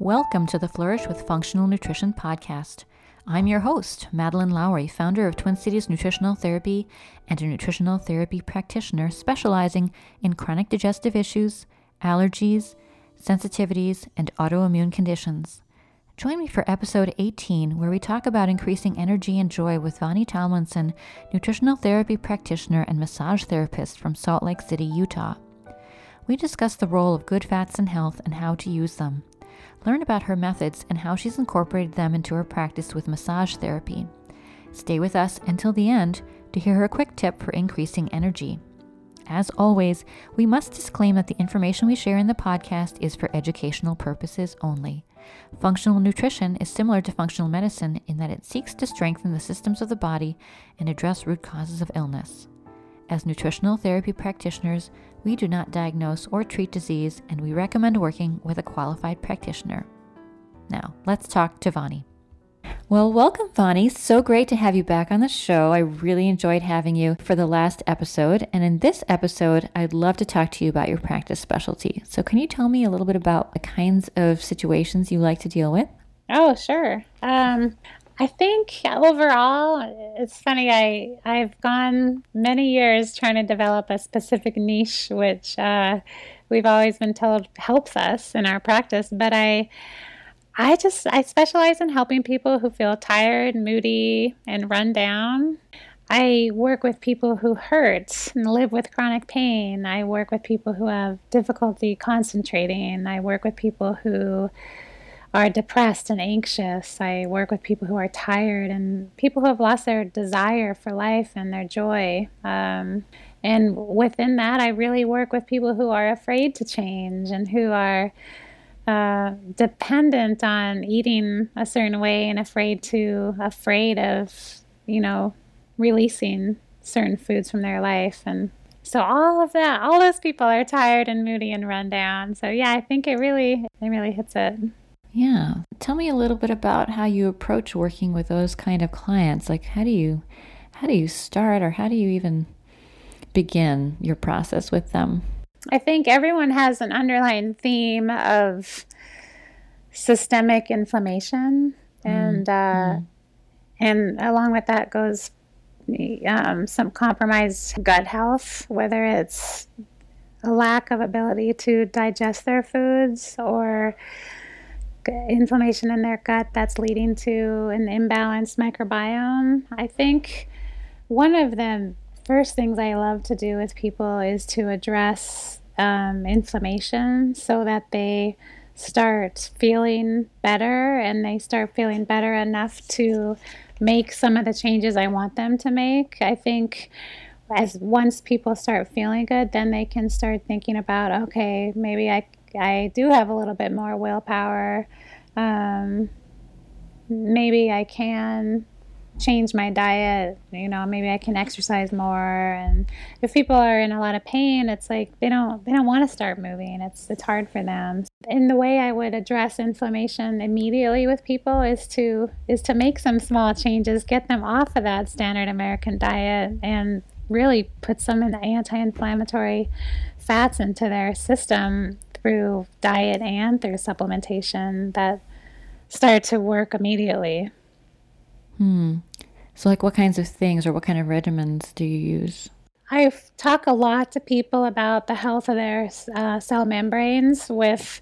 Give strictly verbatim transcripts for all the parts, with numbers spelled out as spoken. Welcome to the Flourish with Functional Nutrition podcast. I'm your host, Madeline Lowry, founder of Twin Cities Nutritional Therapy and a nutritional therapy practitioner specializing in chronic digestive issues, allergies, sensitivities, and autoimmune conditions. Join me for episode eighteen, where we talk about increasing energy and joy with Vani Tallmanson, nutritional therapy practitioner and massage therapist from Salt Lake City, Utah. We discuss the role of good fats in health and how to use them. Learn about her methods and how she's incorporated them into her practice with massage therapy. Stay with us until the end to hear her quick tip for increasing energy. As always, we must disclaim that the information we share in the podcast is for educational purposes only. Functional nutrition is similar to functional medicine in that it seeks to strengthen the systems of the body and address root causes of illness. As nutritional therapy practitioners, we do not diagnose or treat disease, and we recommend working with a qualified practitioner. Now, let's talk to Vani. Well, welcome, Vani. So great to have you back on the show. I really enjoyed having you for the last episode. And in this episode, I'd love to talk to you about your practice specialty. So can you tell me a little bit about the kinds of situations you like to deal with? Oh, sure. Um, I think overall, it's funny, I, I've gone many years trying to develop a specific niche, which uh, we've always been told helps us in our practice. But I I just, I specialize in helping people who feel tired, moody, and run down. I work with people who hurt and live with chronic pain. I work with people who have difficulty concentrating. I work with people who are depressed and anxious. I work with people who are tired and people who have lost their desire for life and their joy. Um, and within that, I really work with people who are afraid to change and who are uh, dependent on eating a certain way and afraid to, afraid of, you know, releasing certain foods from their life. And so all of that, all those people are tired and moody and run down. So yeah, I think it really, it really hits it. Yeah. Tell me a little bit about how you approach working with those kind of clients. Like, how do you, how do you start, or how do you even begin your process with them? I think everyone has an underlying theme of systemic inflammation. And, mm-hmm. uh, and along with that goes um, some compromised gut health, whether it's a lack of ability to digest their foods or inflammation in their gut that's leading to an imbalanced microbiome. I think one of the first things I love to do with people is to address um, inflammation so that they start feeling better, and they start feeling better enough to make some of the changes I want them to make. I think as once people start feeling good, then they can start thinking about, okay, maybe I I do have a little bit more willpower. Um, maybe I can change my diet. You know, maybe I can exercise more. And if people are in a lot of pain, it's like they don't they don't want to start moving. It's it's hard for them. And the way I would address inflammation immediately with people is to is to make some small changes, get them off of that standard American diet, and really put some anti-inflammatory fats into their system through diet and through supplementation that start to work immediately. Hmm. So like what kinds of things or what kind of regimens do you use? I talk a lot to people about the health of their uh, cell membranes with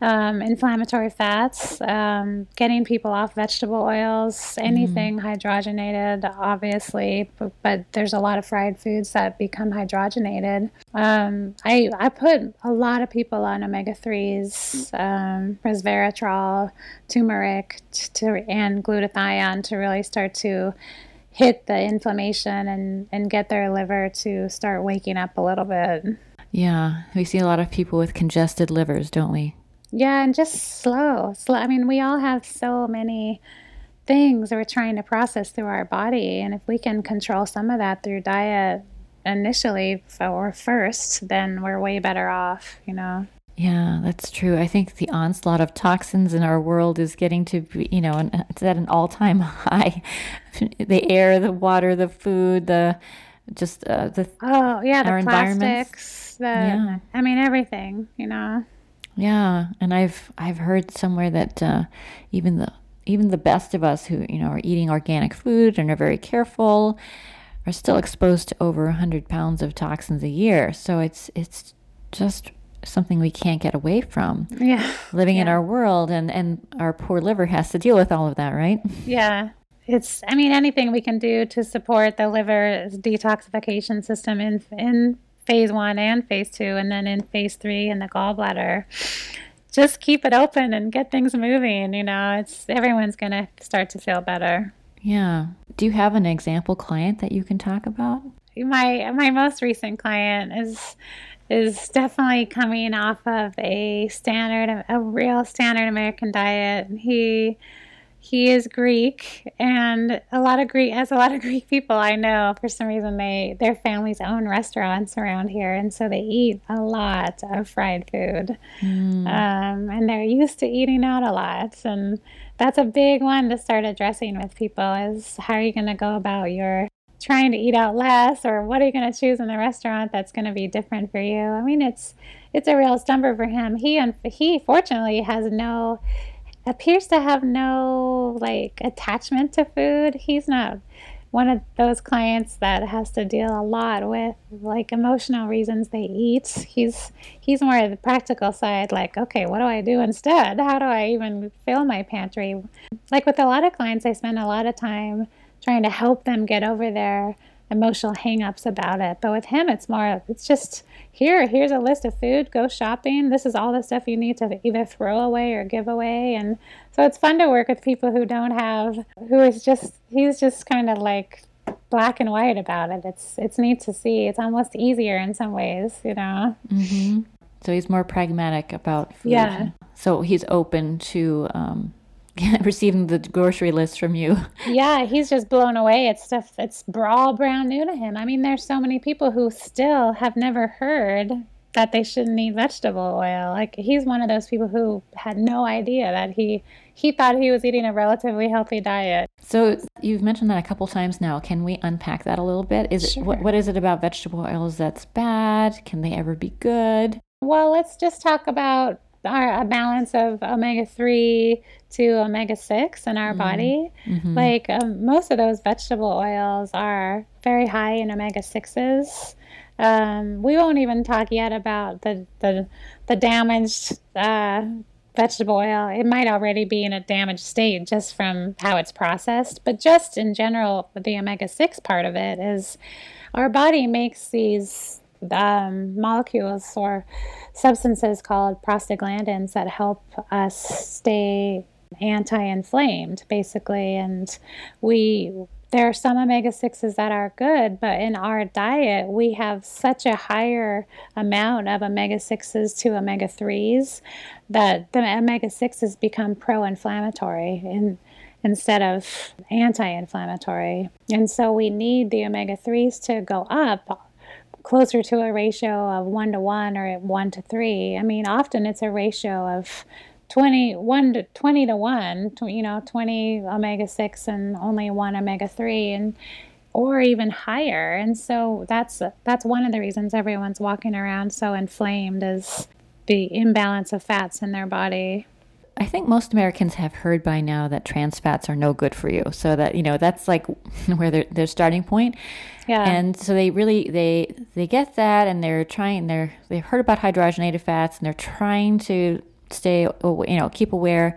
um, inflammatory fats, um, getting people off vegetable oils, anything mm. hydrogenated, obviously, but, but there's a lot of fried foods that become hydrogenated. Um, I, I put a lot of people on omega threes, um, resveratrol, turmeric, to, and glutathione to really start to hit the inflammation and, and get their liver to start waking up a little bit. Yeah. We see a lot of people with congested livers, don't we? Yeah, and just slow. slow. I mean, we all have so many things we're trying to process through our body, and if we can control some of that through diet initially or first, then we're way better off, you know? Yeah, that's true. I think the onslaught of toxins in our world is getting to be, you know, an, it's at an all-time high. The air, the water, the food, the just uh, the oh yeah, our the plastics. The, yeah, I mean everything, you know. Yeah, and I've I've heard somewhere that uh, even the even the best of us who you know are eating organic food and are very careful are still exposed to over one hundred pounds of toxins a year. So it's it's just something we can't get away from. Yeah, living yeah. in our world, and and our poor liver has to deal with all of that, right? Yeah, it's. I mean, anything we can do to support the liver's detoxification system in in phase one and phase two, and then in phase three in the gallbladder. Just keep it open and get things moving. You know, it's everyone's gonna start to feel better. Yeah. Do you have an example client that you can talk about? My my most recent client is. is definitely coming off of a standard, a real standard American diet. He he is Greek, and a lot of Greek, as a lot of Greek people I know, for some reason they their families own restaurants around here, and so they eat a lot of fried food. Mm. Um, and they're used to eating out a lot, and that's a big one to start addressing with people is how are you going to go about your trying to eat out less, or what are you going to choose in the restaurant that's going to be different for you? I mean, it's it's a real stumper for him. He he fortunately has no appears to have no like attachment to food. He's not one of those clients that has to deal a lot with like emotional reasons they eat. He's he's more of the practical side, like, okay, what do I do instead? How do I even fill my pantry? Like with a lot of clients, I spend a lot of time trying to help them get over their emotional hang-ups about it. But with him, it's more, it's just, here, here's a list of food, go shopping. This is all the stuff you need to either throw away or give away. And so it's fun to work with people who don't have, who is just, he's just kind of like black and white about it. It's it's neat to see. It's almost easier in some ways, you know. Mm-hmm. So he's more pragmatic about food. Yeah. So he's open to... Um... receiving the grocery list from you. Yeah, he's just blown away. It's stuff that's all brand new to him. I mean, there's so many people who still have never heard that they shouldn't eat vegetable oil. Like, he's one of those people who had no idea that he he thought he was eating a relatively healthy diet. So you've mentioned that a couple times now. Can we unpack that a little bit? Is sure. it, what, what is it about vegetable oils that's bad? Can they ever be good? Well, let's just talk about our a balance of omega three to omega six in our mm-hmm. body. Mm-hmm. Like um, most of those vegetable oils are very high in omega sixes. Um, we won't even talk yet about the the, the damaged uh, vegetable oil. It might already be in a damaged state just from how it's processed. But just in general, the omega six part of it is our body makes these Um, molecules or substances called prostaglandins that help us stay anti-inflamed, basically. And we there are some omega sixes that are good, but in our diet, we have such a higher amount of omega sixes to omega threes that the omega sixes become pro-inflammatory in instead of anti-inflammatory. And so we need the omega threes to go up closer to a ratio of one to one or one to three. I mean, often it's a ratio of twenty, one to twenty to one, you know, twenty omega six and only one omega three, and or even higher. And so that's that's one of the reasons everyone's walking around so inflamed is the imbalance of fats in their body. I think most Americans have heard by now that trans fats are no good for you. So that, you know, that's like where their their starting point. Yeah. And so they really, they they get that, and they're trying, they're, they've heard about hydrogenated fats, and they're trying to stay, you know, keep aware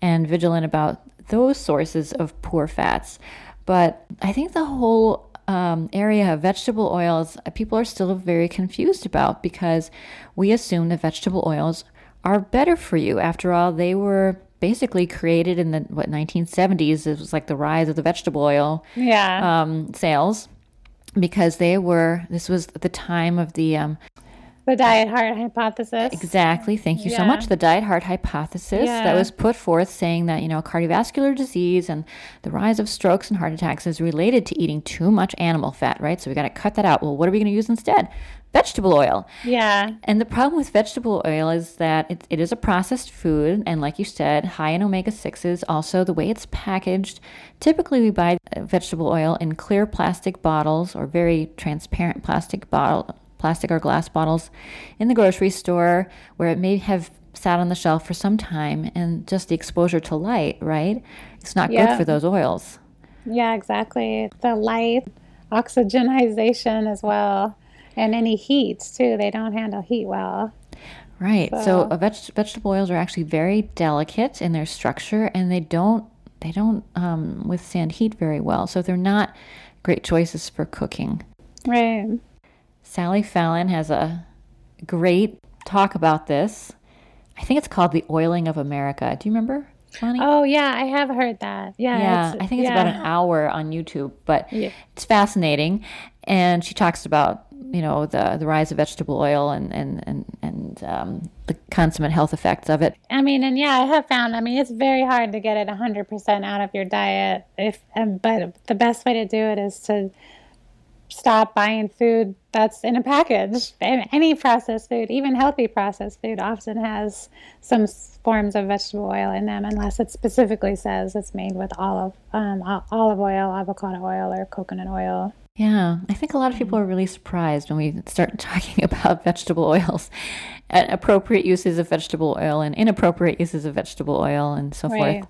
and vigilant about those sources of poor fats. But I think the whole Um, area of vegetable oils, people are still very confused about, because we assume that vegetable oils are better for you. After all, they were basically created in the what nineteen seventies. It was like the rise of the vegetable oil yeah. um, sales, because they were. This was the time of the um, The diet heart hypothesis. Exactly. Thank you yeah. so much. The diet heart hypothesis yeah. that was put forth, saying that, you know, cardiovascular disease and the rise of strokes and heart attacks is related to eating too much animal fat, right? So we got to cut that out. Well, what are we going to use instead? Vegetable oil. Yeah. And the problem with vegetable oil is that it, it is a processed food. And like you said, high in omega sixes. Also, the way it's packaged, typically we buy vegetable oil in clear plastic bottles or very transparent plastic bottle, plastic or glass bottles in the grocery store, where it may have sat on the shelf for some time, and just the exposure to light, right? It's not yeah. good for those oils. Yeah, exactly. The light, oxygenization as well. And any heat, too. They don't handle heat well. Right. So, so a veg- vegetable oils are actually very delicate in their structure, and they don't they don't um, withstand heat very well. So they're not great choices for cooking. Right. Sally Fallon has a great talk about this. I think it's called The Oiling of America. Do you remember, Vani? Oh, yeah. I have heard that. Yeah. Yeah. I think it's yeah. about an hour on YouTube, but yeah. it's fascinating. And she talks about, you know, the, the rise of vegetable oil and, and, and, and um, the consummate health effects of it. I mean, and yeah, I have found, I mean, it's very hard to get it one hundred percent out of your diet. If um, But the best way to do it is to stop buying food that's in a package. Any processed food, even healthy processed food, often has some forms of vegetable oil in them, unless it specifically says it's made with olive, um, olive oil, avocado oil, or coconut oil. Yeah, I think a lot of people are really surprised when we start talking about vegetable oils, at appropriate uses of vegetable oil and inappropriate uses of vegetable oil and so right. forth.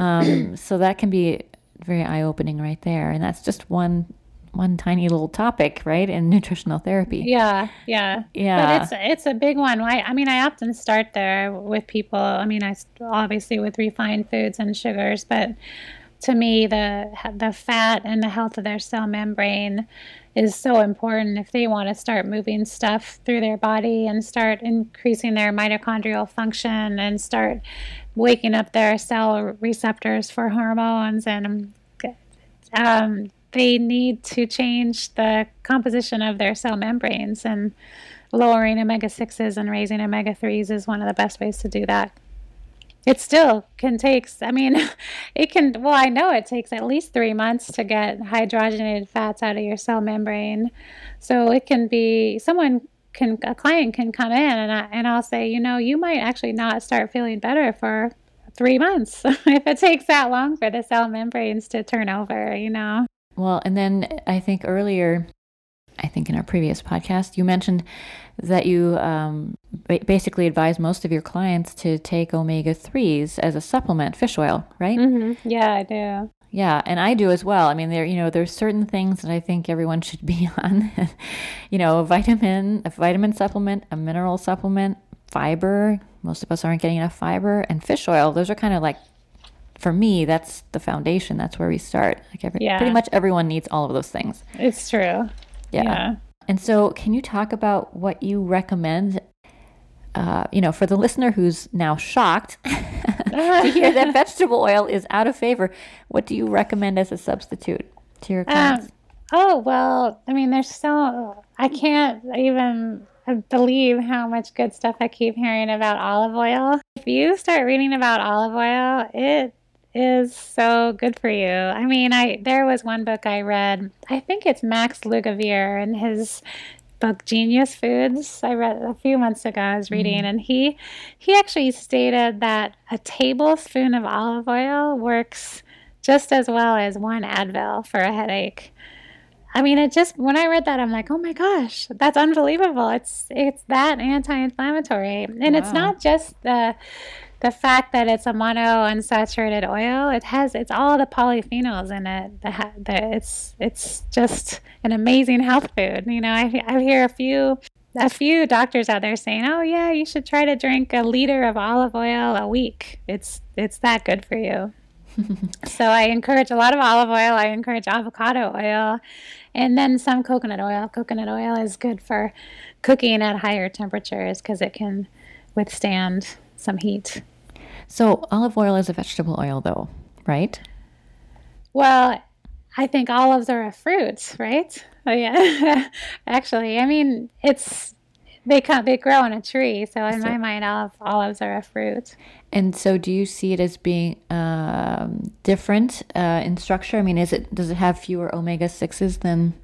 Um, so that can be very eye-opening right there. And that's just one one tiny little topic, right, in nutritional therapy. Yeah, yeah. yeah. But it's, it's a big one. I, I mean, I often start there with people. I mean, I obviously with refined foods and sugars, but to me, the the fat and the health of their cell membrane is so important. If they want to start moving stuff through their body and start increasing their mitochondrial function and start waking up their cell receptors for hormones, and um, they need to change the composition of their cell membranes, and lowering omega sixes and raising omega threes is one of the best ways to do that. It still can take, I mean, it can, well, I know it takes at least three months to get hydrogenated fats out of your cell membrane. So it can be, someone can, a client can come in and, I, and I'll say, you know, you might actually not start feeling better for three months if it takes that long for the cell membranes to turn over, you know. Well, and then I think earlier, I think in our previous podcast, you mentioned that you um, b- basically advise most of your clients to take omega threes as a supplement, fish oil, right? Mm-hmm. Yeah, I do. Yeah, and I do as well. I mean, there, you know, there's certain things that I think everyone should be on. You know, a vitamin, a vitamin supplement, a mineral supplement, fiber. Most of us aren't getting enough fiber, and fish oil. Those are kind of like, for me, that's the foundation. That's where we start. Like every, yeah. pretty much everyone needs all of those things. It's true. Yeah. yeah. And so can you talk about what you recommend, uh, you know, for the listener who's now shocked to hear that vegetable oil is out of favor? What do you recommend as a substitute to your clients? Um, oh, well, I mean, there's so, I can't even believe how much good stuff I keep hearing about olive oil. If you start reading about olive oil, it is so good for you. I mean, I there was one book I read. I think it's Max Lugavere and his book Genius Foods. I read a few months ago. I was reading, mm-hmm. and he he actually stated that a tablespoon of olive oil works just as well as one Advil for a headache. I mean, it just, when I read that, I'm like, oh my gosh, that's unbelievable. It's it's that anti-inflammatory, and wow. it's not just the The fact that it's a monounsaturated oil. It has, it's all the polyphenols in it. The, the, it's it's just an amazing health food. You know, I I hear a few a few doctors out there saying, oh yeah, you should try to drink a liter of olive oil a week. It's it's that good for you. So I encourage a lot of olive oil. I encourage avocado oil, and then some coconut oil. Coconut oil is good for cooking at higher temperatures because it can withstand some heat. So olive oil is a vegetable oil though, right? Well, I think olives are a fruit, right? Oh yeah. Actually, I mean, it's they can't they grow on a tree. So in so, my mind, olive, olives are a fruit. And so, do you see it as being um, different uh, in structure? I mean, is it does it have fewer omega sixes than?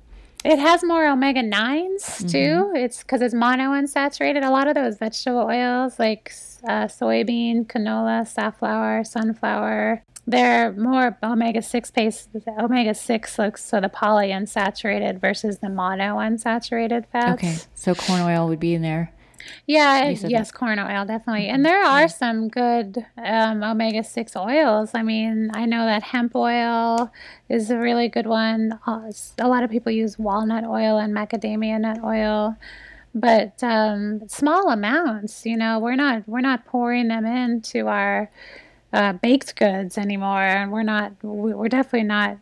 It has more omega nines mm-hmm. too. It's because it's monounsaturated. A lot of those vegetable oils, like uh, soybean, canola, safflower, sunflower, they're more omega six based. Omega six looks so the polyunsaturated versus the monounsaturated fats. Okay, so corn oil would be in there. Yeah, yes, that. corn oil, definitely. And there are some good um, omega six oils. I mean, I know that hemp oil is a really good one. Uh, a lot of people use walnut oil and macadamia nut oil, but um, small amounts, you know, we're not we're not pouring them into our uh, baked goods anymore. And we're not we're definitely not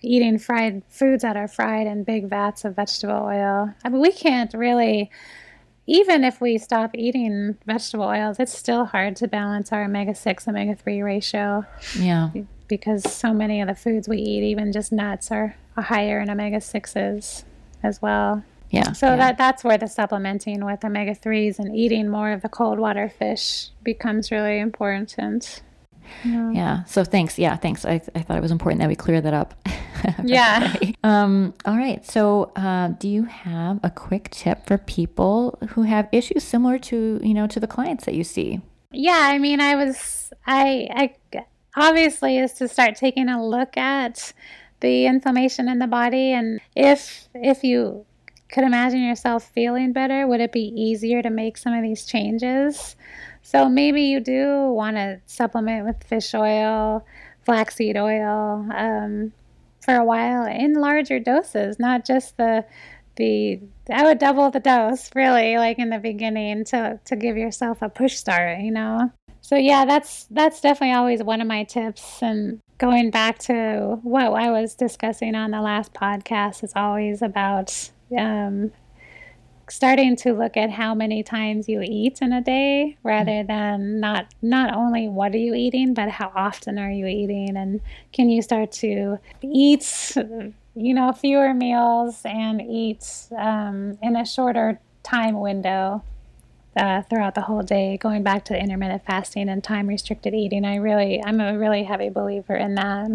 eating fried foods that are fried in big vats of vegetable oil. I mean, we can't really... Even if we stop eating vegetable oils, it's still hard to balance our omega six, omega three ratio. Yeah. Because so many of the foods we eat, even just nuts, are, are higher in omega sixes as well. Yeah. So yeah. that that's where the supplementing with omega threes and eating more of the cold water fish becomes really important. Yeah. yeah. So thanks. Yeah, thanks. I, I thought it was important that we clear that up. yeah. Um, all right. So uh, do you have a quick tip for people who have issues similar to, you know, to the clients that you see? Yeah. I mean, I was, I, I obviously is to start taking a look at the inflammation in the body. And if, if you could imagine yourself feeling better, would it be easier to make some of these changes? So maybe you do want to supplement with fish oil, flaxseed oil, um, for a while in larger doses, not just the, the, I would double the dose really, like in the beginning to, to give yourself a push start, you know? So yeah, that's, that's definitely always one of my tips. And going back to what I was discussing on the last podcast is always about, um, starting to look at how many times you eat in a day rather than not not only what are you eating, but how often are you eating, and can you start to eat, you know, fewer meals and eat um, in a shorter time window uh, throughout the whole day. Going back to intermittent fasting and time restricted eating, I really I'm a really heavy believer in that.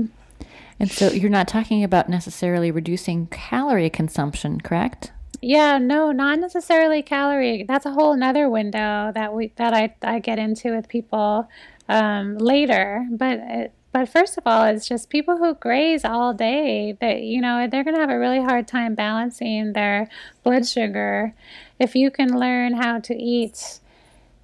And so you're not talking about necessarily reducing calorie consumption, correct? Yeah, no, not necessarily calorie. That's a whole nother window that we that I, I get into with people um, later. But it, but first of all, it's just people who graze all day. That you know they're going to have a really hard time balancing their blood sugar. If you can learn how to eat,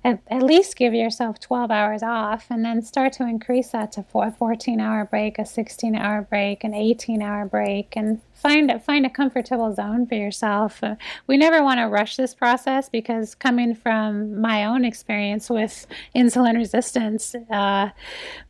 at, at least give yourself twelve hours off, and then start to increase that to a fourteen hour break, a sixteen hour break, an eighteen hour break, and find a, find a comfortable zone for yourself. Uh, we never want to rush this process, because coming from my own experience with insulin resistance, uh,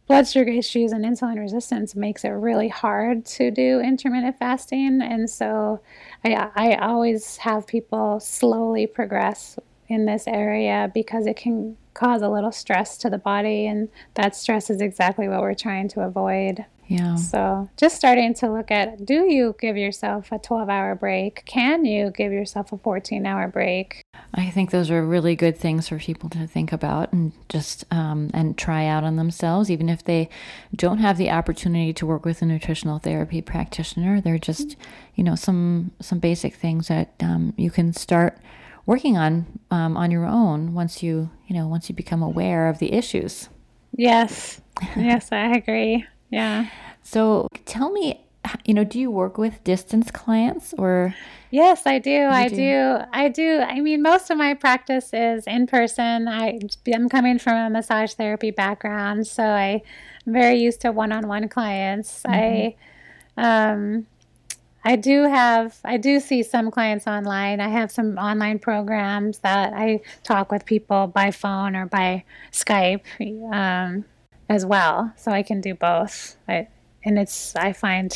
blood sugar issues and insulin resistance makes it really hard to do intermittent fasting. And so I, I always have people slowly progress in this area, because it can cause a little stress to the body, and that stress is exactly what we're trying to avoid. Yeah. So just starting to look at, do you give yourself a twelve hour break? Can you give yourself a fourteen hour break? I think those are really good things for people to think about and just um, and try out on themselves, even if they don't have the opportunity to work with a nutritional therapy practitioner. They're just, mm-hmm. you know, some some basic things that um, you can start working on um, on your own once you you know once you become aware of the issues. Yes, yes, I agree. Yeah. So tell me, you know, do you work with distance clients or? Yes, I do. I do. do. I do. I mean, most of my practice is in person. I I'm coming from a massage therapy background, so I, I'm very used to one-on-one clients. Mm-hmm. I. Um, I do have, I do see some clients online. I have some online programs that I talk with people by phone or by Skype um, as well. So I can do both. I, and it's, I find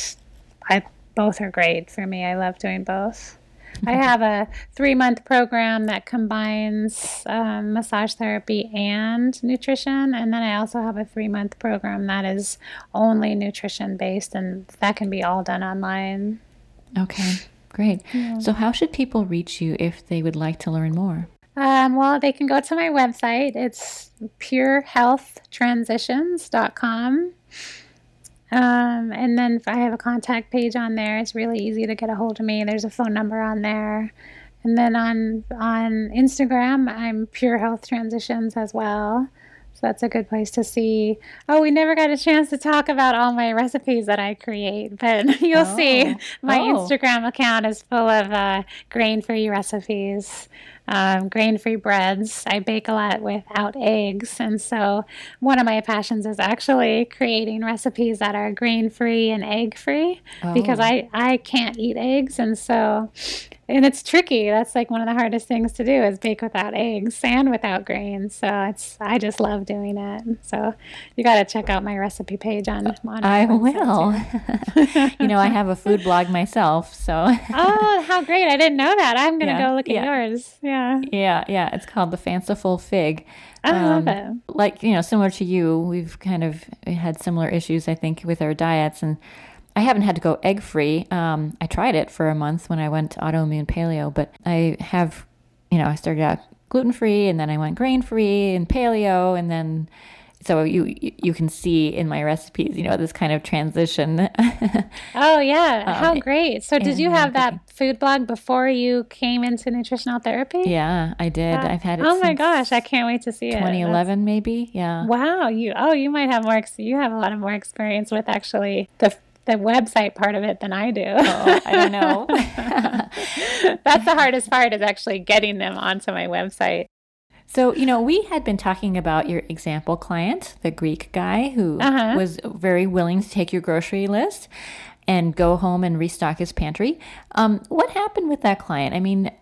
I, both are great for me. I love doing both. I have a three-month program that combines um, massage therapy and nutrition, and then I also have a three-month program that is only nutrition-based, and that can be all done online. Okay. Great. Yeah. So how should people reach you if they would like to learn more? Um, well, they can go to my website. It's pure health transitions dot com. Um, and then if I have a contact page on there, it's really easy to get a hold of me. There's a phone number on there. And then on on Instagram, I'm Pure Health Transitions as well. So that's a good place to see. Oh, we never got a chance to talk about all my recipes that I create, but you'll oh. see my oh. Instagram account is full of uh, grain-free recipes, um, grain-free breads. I bake a lot without eggs. And so one of my passions is actually creating recipes that are grain-free and egg-free oh. because I, I can't eat eggs. And so... And it's tricky. That's like one of the hardest things to do is bake without eggs and without grains. So it's, I just love doing it. So you got to check out my recipe page on. on I will. You know, I have a food blog myself. So. Oh, how great. I didn't know that. I'm going to yeah, go look at yeah. yours. Yeah. Yeah. Yeah. It's called The Fanciful Fig. I um, love it. Like, you know, similar to you, we've kind of had similar issues, I think, with our diets, and I haven't had to go egg-free. Um, I tried it for a month when I went autoimmune paleo, but I have, you know, I started out gluten-free and then I went grain-free and paleo. And then, so you you can see in my recipes, you know, this kind of transition. Oh, yeah. Um, How great. So did you have that food blog before you came into nutritional therapy? Yeah, I did. Wow. I've had it. Oh, my gosh. I can't wait to see it. twenty eleven, That's... maybe. Yeah. Wow. You Oh, you might have more, ex- you have a lot of more experience with actually the the website part of it than I do. Oh, I don't know. That's the hardest part is actually getting them onto my website. So, you know, we had been talking about your example client, the Greek guy who uh-huh. was very willing to take your grocery list and go home and restock his pantry. Um, what happened with that client? I mean,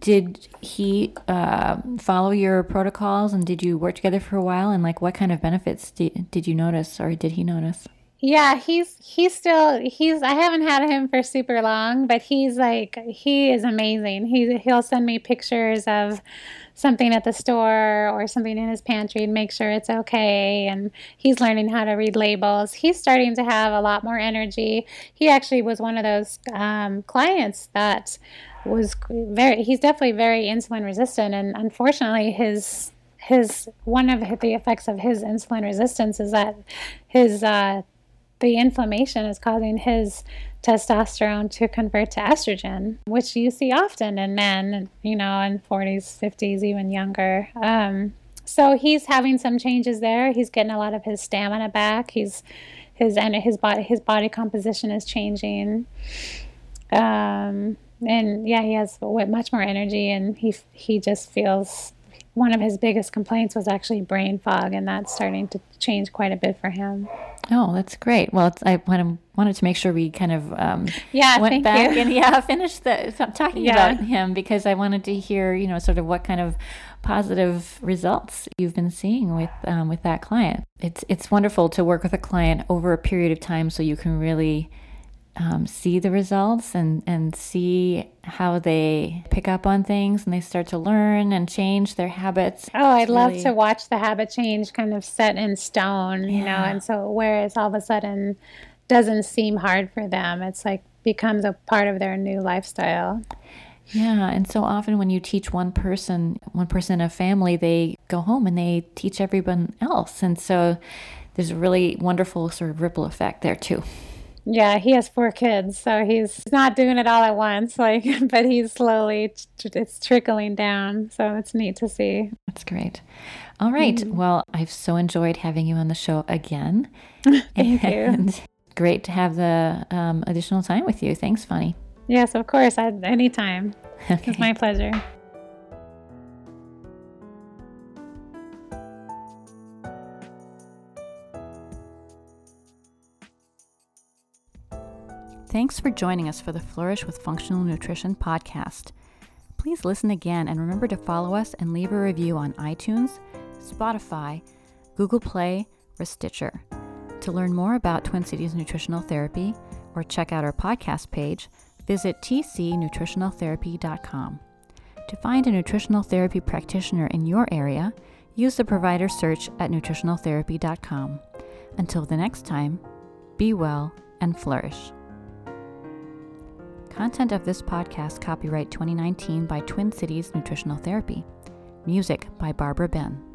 did he uh, follow your protocols and did you work together for a while? And like, what kind of benefits did, did you notice or did he notice? Yeah, he's, he's still, he's, I haven't had him for super long, but he's like, he is amazing. He, he'll send me pictures of something at the store or something in his pantry and make sure it's okay. And he's learning how to read labels. He's starting to have a lot more energy. He actually was one of those um, clients that was very, he's definitely very insulin resistant. And unfortunately, his, his, one of the effects of his insulin resistance is that his, uh, the inflammation is causing his testosterone to convert to estrogen, which you see often in men, you know, in forties, fifties, even younger. Um, so he's having some changes there. He's getting a lot of his stamina back. He's his and his body his body composition is changing. Um, and yeah, he has much more energy, and he he just feels. One of his biggest complaints was actually brain fog, and that's starting to change quite a bit for him. Oh, that's great. Well, it's, I wanted to make sure we kind of um, yeah, went back you. and yeah, finished the, talking yeah. about him because I wanted to hear, you know, sort of what kind of positive results you've been seeing with um, with that client. It's it's wonderful to work with a client over a period of time so you can really Um, see the results and, and see how they pick up on things and they start to learn and change their habits. Oh, I'd it's love really... to watch the habit change kind of set in stone, yeah. you know, and so whereas all of a sudden doesn't seem hard for them, it's like becomes a part of their new lifestyle. Yeah, and so often when you teach one person, one person in a family, they go home and they teach everyone else. And so there's a really wonderful sort of ripple effect there too. Yeah, he has four kids, so he's not doing it all at once, like, but he's slowly, it's trickling down, so it's neat to see. That's great. All right. Mm-hmm. Well, I've so enjoyed having you on the show again. Thank and you. Great to have the um, additional time with you. Thanks, Vani. Yes, of course. I, anytime. Okay. It's my pleasure. Thanks for joining us for the Flourish with Functional Nutrition podcast. Please listen again and remember to follow us and leave a review on iTunes, Spotify, Google Play, or Stitcher. To learn more about Twin Cities Nutritional Therapy or check out our podcast page, visit t c nutritional therapy dot com. To find a nutritional therapy practitioner in your area, use the provider search at nutritional therapy dot com. Until the next time, be well and flourish. Content of this podcast copyright twenty nineteen by Twin Cities Nutritional Therapy. Music by Barbara Benn.